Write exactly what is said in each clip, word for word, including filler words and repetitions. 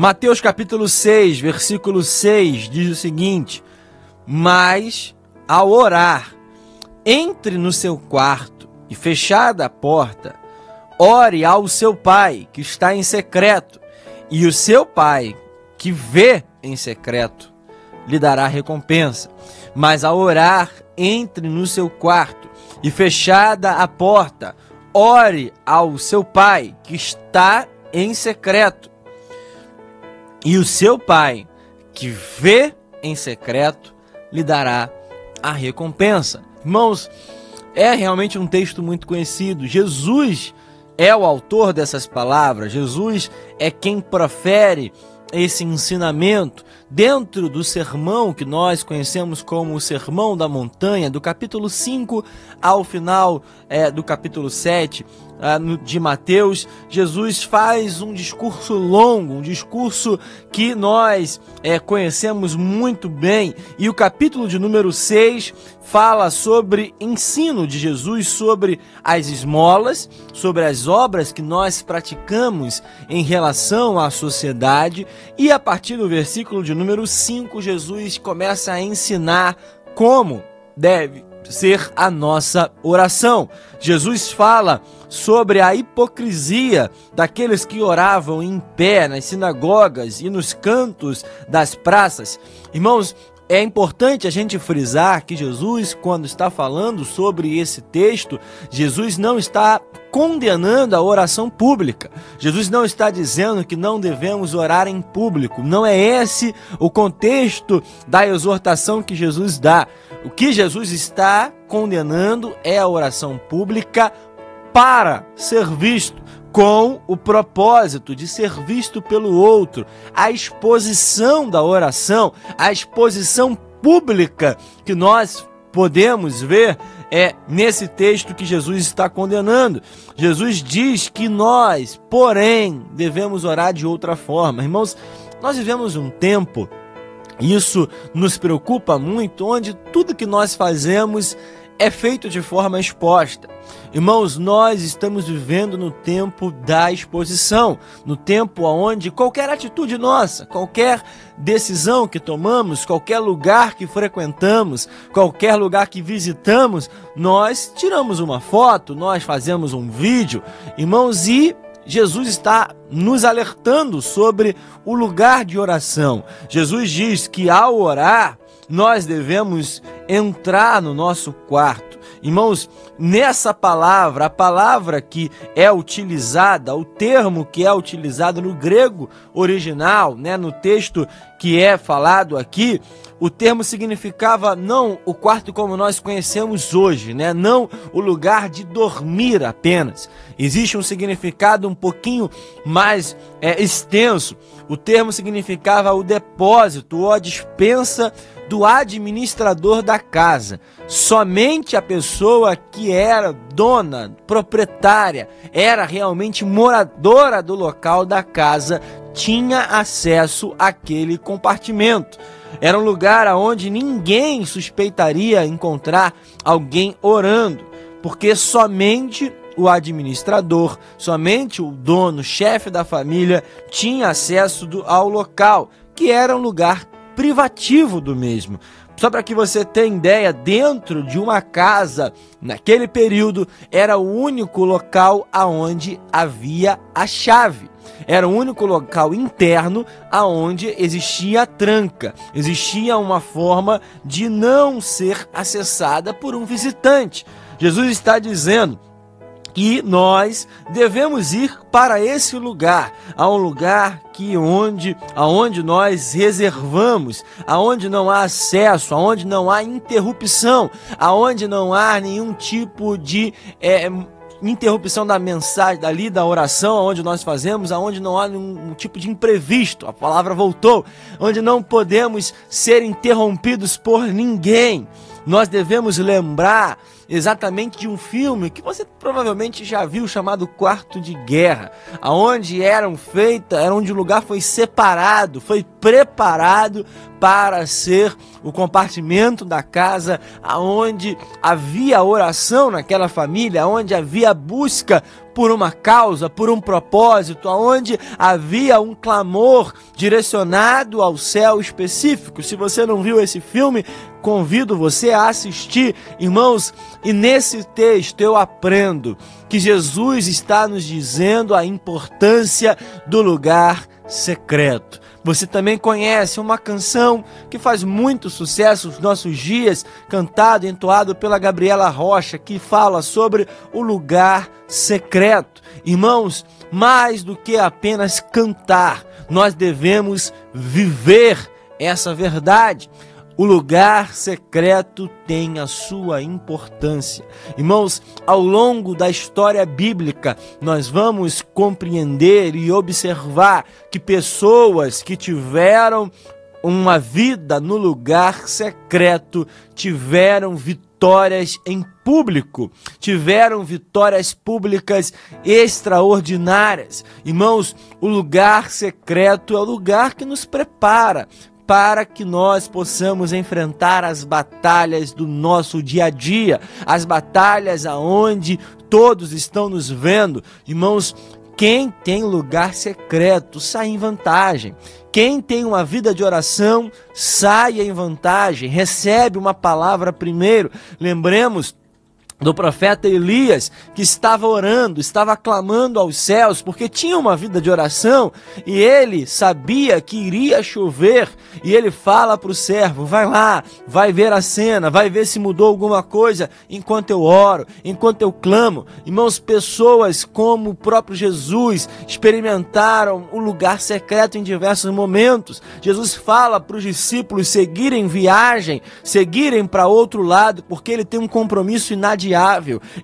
Mateus capítulo seis, versículo seis, diz o seguinte: mas ao orar, entre no seu quarto e, fechada a porta, ore ao seu pai que está em secreto, e o seu pai que vê em secreto lhe dará recompensa. Mas ao orar, entre no seu quarto e, fechada a porta, ore ao seu pai que está em secreto, e o seu pai que vê em secreto lhe dará a recompensa. Irmãos, é realmente um texto muito conhecido. Jesus é o autor dessas palavras. Jesus é quem profere esse ensinamento dentro do sermão que nós conhecemos como o Sermão da Montanha, do capítulo cinco ao final é, do capítulo sete de Mateus. Jesus faz um discurso longo, um discurso que nós é, conhecemos muito bem, e o capítulo de número seis fala sobre ensino de Jesus, sobre as esmolas, sobre as obras que nós praticamos em relação à sociedade, e a partir do versículo de número cinco, Jesus começa a ensinar como deve ser a nossa oração. Jesus fala sobre a hipocrisia daqueles que oravam em pé nas sinagogas e nos cantos das praças. Irmãos, é importante a gente frisar que Jesus, quando está falando sobre esse texto, Jesus não está condenando a oração pública. Jesus não está dizendo que não devemos orar em público. Não é esse o contexto da exortação que Jesus dá. O que Jesus está condenando é a oração pública para ser visto, com o propósito de ser visto pelo outro. A exposição da oração, a exposição pública que nós podemos ver é nesse texto que Jesus está condenando. Jesus diz que nós, porém, devemos orar de outra forma. Irmãos, nós vivemos um tempo, isso nos preocupa muito, onde tudo que nós fazemos é feito de forma exposta. Irmãos, nós estamos vivendo no tempo da exposição, no tempo onde qualquer atitude nossa, qualquer decisão que tomamos, qualquer lugar que frequentamos, qualquer lugar que visitamos, nós tiramos uma foto, nós fazemos um vídeo. Irmãos, e Jesus está nos alertando sobre o lugar de oração. Jesus diz que ao orar, nós devemos entrar no nosso quarto. Irmãos, nessa palavra, a palavra que é utilizada, o termo que é utilizado no grego original, né, no texto que é falado aqui, o termo significava não o quarto como nós conhecemos hoje, né, não o lugar de dormir apenas. Existe um significado um pouquinho mais é, extenso. O termo significava o depósito ou a despensa do administrador da casa. Somente a pessoa que era dona, proprietária, era realmente moradora do local da casa, tinha acesso àquele compartimento. Era um lugar onde ninguém suspeitaria encontrar alguém orando, porque somente o administrador, somente o dono, chefe da família, tinha acesso do, ao local, que era um lugar privativo do mesmo. Só para que você tenha ideia, dentro de uma casa, naquele período, era o único local aonde havia a chave. Era o único local interno aonde existia a tranca, existia uma forma de não ser acessada por um visitante. Jesus está dizendo que nós devemos ir para esse lugar, a um lugar que onde, aonde nós reservamos, aonde não há acesso, aonde não há interrupção, aonde não há nenhum tipo de é, interrupção da mensagem, dali da oração, aonde nós fazemos, aonde não há nenhum tipo de imprevisto, a palavra voltou, onde não podemos ser interrompidos por ninguém. Nós devemos lembrar exatamente de um filme que você provavelmente já viu, chamado Quarto de Guerra, aonde eram feitas, era onde o lugar foi separado, foi preparado para ser o compartimento da casa, aonde havia oração naquela família, aonde havia busca por uma causa, por um propósito, onde havia um clamor direcionado ao céu específico. Se você não viu esse filme, convido você a assistir, irmãos, e nesse texto eu aprendo que Jesus está nos dizendo a importância do lugar secreto. Você também conhece uma canção que faz muito sucesso nos nossos dias, cantada e entoada pela Gabriela Rocha, que fala sobre o lugar secreto. Irmãos, mais do que apenas cantar, nós devemos viver essa verdade. O lugar secreto tem a sua importância. Irmãos, ao longo da história bíblica, nós vamos compreender e observar que pessoas que tiveram uma vida no lugar secreto tiveram vitórias em público, tiveram vitórias públicas extraordinárias. Irmãos, o lugar secreto é o lugar que nos prepara para que nós possamos enfrentar as batalhas do nosso dia a dia, as batalhas aonde todos estão nos vendo. Irmãos, quem tem lugar secreto sai em vantagem. Quem tem uma vida de oração sai em vantagem, recebe uma palavra primeiro. Lembremos do profeta Elias, que estava orando, estava clamando aos céus, porque tinha uma vida de oração, e ele sabia que iria chover, e ele fala para o servo: vai lá, vai ver a cena, vai ver se mudou alguma coisa, enquanto eu oro, enquanto eu clamo. Irmãos, pessoas como o próprio Jesus experimentaram o lugar secreto em diversos momentos. Jesus fala para os discípulos seguirem viagem, seguirem para outro lado, porque ele tem um compromisso inadiável.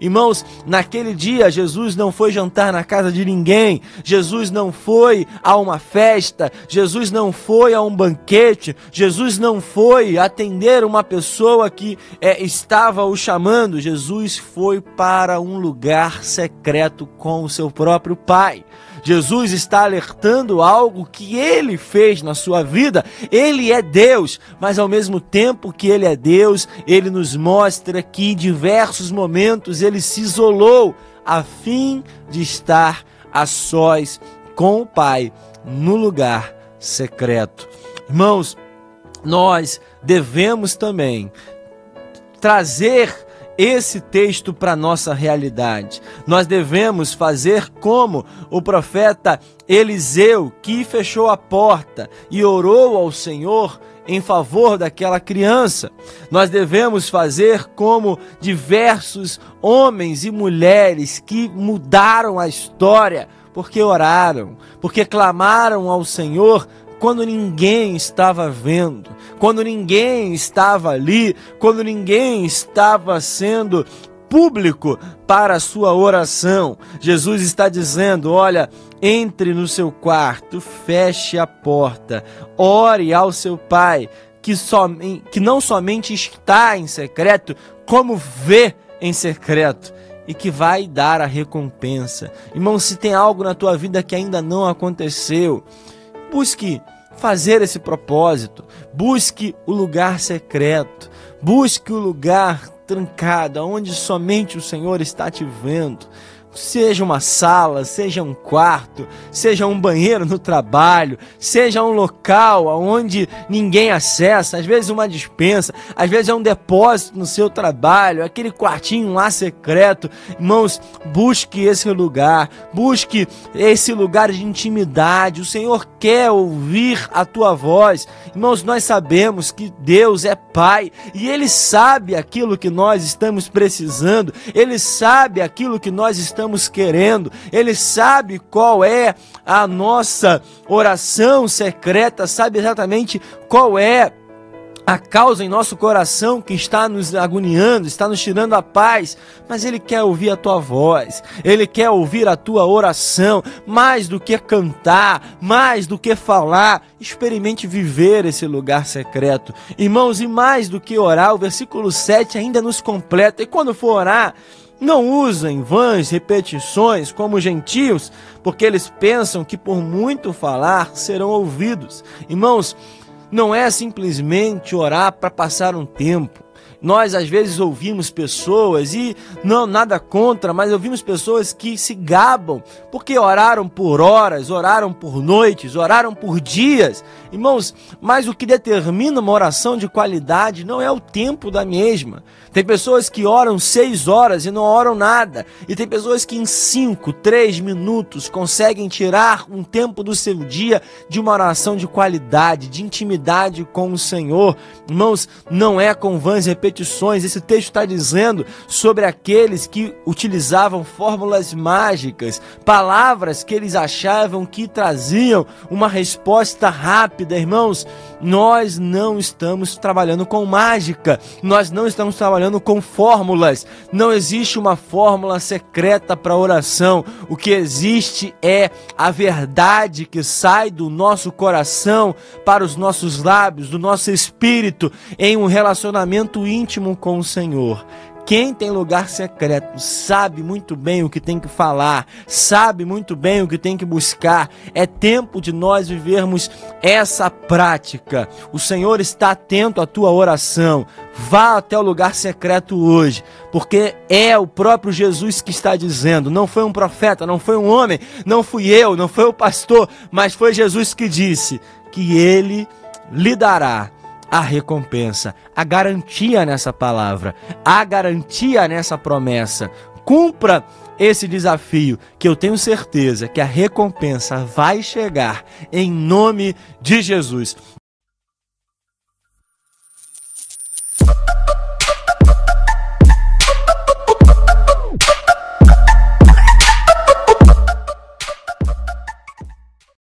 Irmãos, naquele dia Jesus não foi jantar na casa de ninguém, Jesus não foi a uma festa, Jesus não foi a um banquete, Jesus não foi atender uma pessoa que é, estava o chamando. Jesus foi para um lugar secreto com o seu próprio Pai. Jesus está alertando algo que ele fez na sua vida. Ele é Deus, mas ao mesmo tempo que ele é Deus, ele nos mostra que em diversos momentos ele se isolou a fim de estar a sós com o Pai no lugar secreto. Irmãos, nós devemos também trazer esse texto para a nossa realidade. Nós devemos fazer como o profeta Eliseu, que fechou a porta e orou ao Senhor em favor daquela criança. Nós devemos fazer como diversos homens e mulheres que mudaram a história porque oraram, porque clamaram ao Senhor quando ninguém estava vendo, quando ninguém estava ali, quando ninguém estava sendo público para a sua oração. Jesus está dizendo: olha, entre no seu quarto, feche a porta, ore ao seu Pai, que, so, que não somente está em secreto, como vê em secreto, e que vai dar a recompensa. Irmão, se tem algo na tua vida que ainda não aconteceu, busque fazer esse propósito, busque o lugar secreto, busque o lugar trancado, onde somente o Senhor está te vendo. Seja uma sala, seja um quarto, seja um banheiro no trabalho, seja um local onde ninguém acessa, às vezes uma despensa, às vezes é um depósito no seu trabalho, aquele quartinho lá secreto. Irmãos, busque esse lugar, busque esse lugar de intimidade. O Senhor quer ouvir a tua voz. Irmãos, nós sabemos que Deus é Pai e Ele sabe aquilo que nós estamos precisando, Ele sabe aquilo que nós estamos querendo, Ele sabe qual é a nossa oração secreta, sabe exatamente qual é a causa em nosso coração que está nos agoniando, está nos tirando a paz, mas Ele quer ouvir a tua voz, Ele quer ouvir a tua oração. Mais do que cantar, mais do que falar, experimente viver esse lugar secreto. Irmãos, e mais do que orar, o versículo sete ainda nos completa: e quando for orar, não usem vãs repetições como gentios, porque eles pensam que por muito falar serão ouvidos. Irmãos, não é simplesmente orar para passar um tempo. Nós às vezes ouvimos pessoas, e não, nada contra, mas ouvimos pessoas que se gabam porque oraram por horas, oraram por noites, oraram por dias. Irmãos, mas o que determina uma oração de qualidade não é o tempo da mesma. Tem pessoas que oram seis horas e não oram nada. E tem pessoas que em cinco, três minutos conseguem tirar um tempo do seu dia de uma oração de qualidade, de intimidade com o Senhor. Irmãos, não é com vãs repetições. Esse texto está dizendo sobre aqueles que utilizavam fórmulas mágicas, palavras que eles achavam que traziam uma resposta rápida. Irmãos, nós não estamos trabalhando com mágica, nós não estamos trabalhando com fórmulas. Não existe uma fórmula secreta para oração. O que existe é a verdade que sai do nosso coração para os nossos lábios, do nosso espírito, em um relacionamento íntimo com o Senhor. Quem tem lugar secreto sabe muito bem o que tem que falar, sabe muito bem o que tem que buscar. É tempo de nós vivermos essa prática. O Senhor está atento à tua oração. Vá até o lugar secreto hoje, porque é o próprio Jesus que está dizendo. Não foi um profeta, não foi um homem, não fui eu, não foi o pastor, mas foi Jesus que disse que Ele lhe dará a recompensa, a garantia nessa palavra, a garantia nessa promessa. Cumpra esse desafio, que eu tenho certeza que a recompensa vai chegar em nome de Jesus.